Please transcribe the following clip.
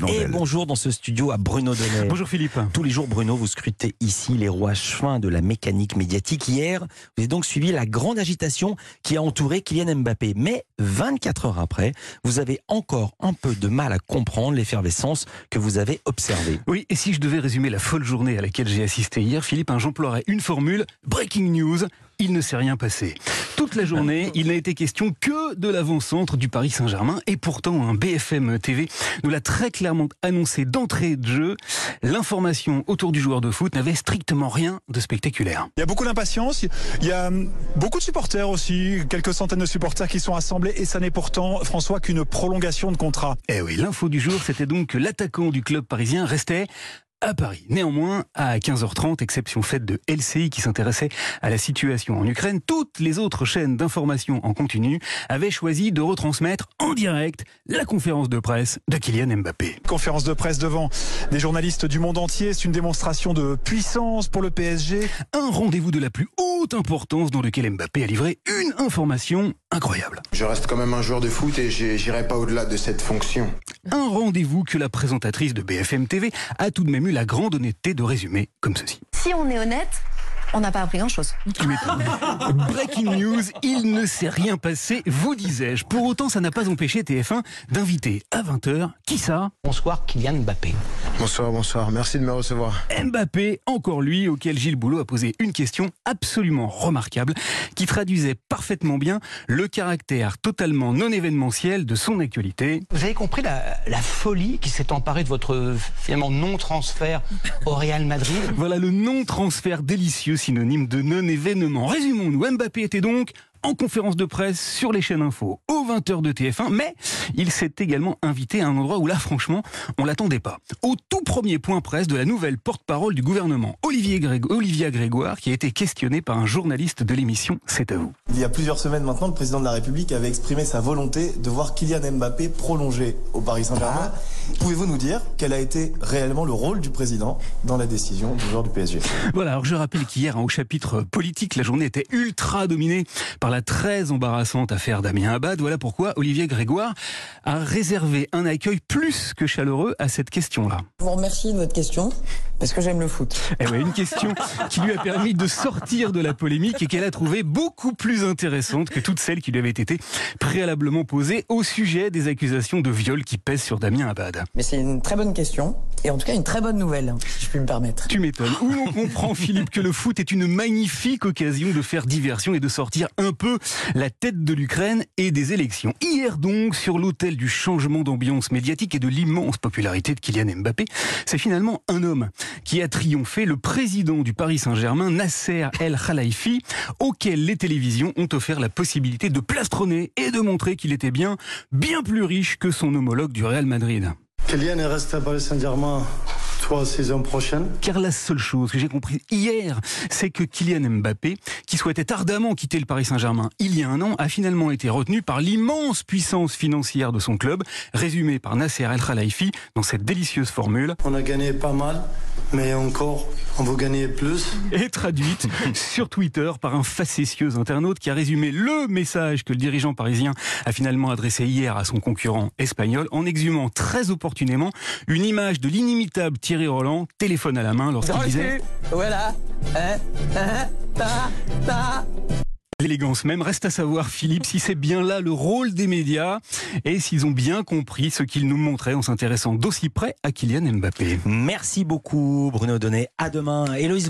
Blondel. Et bonjour dans ce studio à Bruno Donnet. Bonjour Philippe. Tous les jours, Bruno, vous scrutez ici les rouages fins de la mécanique médiatique. Hier, vous avez donc suivi la grande agitation qui a entouré Kylian Mbappé. Mais 24 heures après, vous avez encore un peu de mal à comprendre l'effervescence que vous avez observée. Oui, et si je devais résumer la folle journée à laquelle j'ai assisté hier, Philippe, j'emploierais une formule, breaking news, il ne s'est rien passé. Toute la journée, il n'a été question que de l'avant-centre du Paris Saint-Germain. Et pourtant, BFM TV nous l'a très clairement annoncé d'entrée de jeu. L'information autour du joueur de foot n'avait strictement rien de spectaculaire. Il y a beaucoup d'impatience, il y a beaucoup de supporters aussi, quelques centaines de supporters qui sont assemblés. Et ça n'est pourtant, François, qu'une prolongation de contrat. Eh oui, l'info du jour, c'était donc que l'attaquant du club parisien restait à Paris. Néanmoins, à 15h30, exception faite de LCI qui s'intéressait à la situation en Ukraine, toutes les autres chaînes d'information en continu avaient choisi de retransmettre en direct la conférence de presse de Kylian Mbappé. Conférence de presse devant des journalistes du monde entier, c'est une démonstration de puissance pour le PSG. Un rendez-vous de la plus haute importance dans lequel Mbappé a livré une information incroyable. Je reste quand même un joueur de foot et j'irai pas au-delà de cette fonction. Un rendez-vous que la présentatrice de BFM TV a tout de même eu la grande honnêteté de résumer comme ceci. Si on est honnête, on n'a pas appris grand-chose. Breaking news, il ne s'est rien passé, vous disais-je. Pour autant, ça n'a pas empêché TF1 d'inviter à 20h, qui ça ? Bonsoir Kylian Mbappé. Bonsoir, bonsoir, merci de me recevoir. Mbappé, encore lui, auquel Gilles Boulot a posé une question absolument remarquable qui traduisait parfaitement bien le caractère totalement non événementiel de son actualité. Vous avez compris la folie qui s'est emparée de votre finalement non-transfert au Real Madrid ? Voilà le non-transfert délicieux, synonyme de non-événement. Résumons-nous, Mbappé était donc en conférence de presse sur les chaînes info aux 20h de TF1, mais il s'est également invité à un endroit où là, franchement, on ne l'attendait pas. Au tout premier point presse de la nouvelle porte-parole du gouvernement, Olivia Grégoire, qui a été questionnée par un journaliste de l'émission C'est à vous. Il y a plusieurs semaines maintenant, le président de la République avait exprimé sa volonté de voir Kylian Mbappé prolongé au Paris Saint-Germain. Pouvez-vous nous dire quel a été réellement le rôle du président dans la décision du joueur du PSG ? Voilà, alors je rappelle qu'hier, au chapitre politique, la journée était ultra dominée par la très embarrassante affaire Damien Abad. Voilà pourquoi Olivier Grégoire a réservé un accueil plus que chaleureux à cette question-là. Je vous remercie de votre question, parce que j'aime le foot. Eh ouais, une question qui lui a permis de sortir de la polémique et qu'elle a trouvée beaucoup plus intéressante que toutes celles qui lui avaient été préalablement posées au sujet des accusations de viol qui pèsent sur Damien Abad. Mais c'est une très bonne question, et en tout cas une très bonne nouvelle, si je puis me permettre. Tu m'étonnes. Où on comprend, Philippe, que le foot est une magnifique occasion de faire diversion et de sortir un peu la tête de l'Ukraine et des élections. Hier donc, sur l'autel du changement d'ambiance médiatique et de l'immense popularité de Kylian Mbappé, c'est finalement un homme qui a triomphé, le président du Paris Saint-Germain, Nasser Al-Khelaïfi, auquel les télévisions ont offert la possibilité de plastronner et de montrer qu'il était bien plus riche que son homologue du Real Madrid. Kylian est resté à Paris Saint-Germain saison prochaine. Car la seule chose que j'ai comprise hier, c'est que Kylian Mbappé, qui souhaitait ardemment quitter le Paris Saint-Germain il y a un an, a finalement été retenu par l'immense puissance financière de son club, résumée par Nasser Al-Khelaïfi dans cette délicieuse formule. On a gagné pas mal, mais encore, on veut gagner plus. Et traduite sur Twitter par un facétieux internaute qui a résumé le message que le dirigeant parisien a finalement adressé hier à son concurrent espagnol en exhumant très opportunément une image de l'inimitable Thierry Roland, téléphone à la main, lorsqu'il disait « Voilà, ta !» L'élégance même, reste à savoir, Philippe, si c'est bien là le rôle des médias et s'ils ont bien compris ce qu'ils nous montraient en s'intéressant d'aussi près à Kylian Mbappé. Merci beaucoup Bruno Donnet, à demain. Héloïse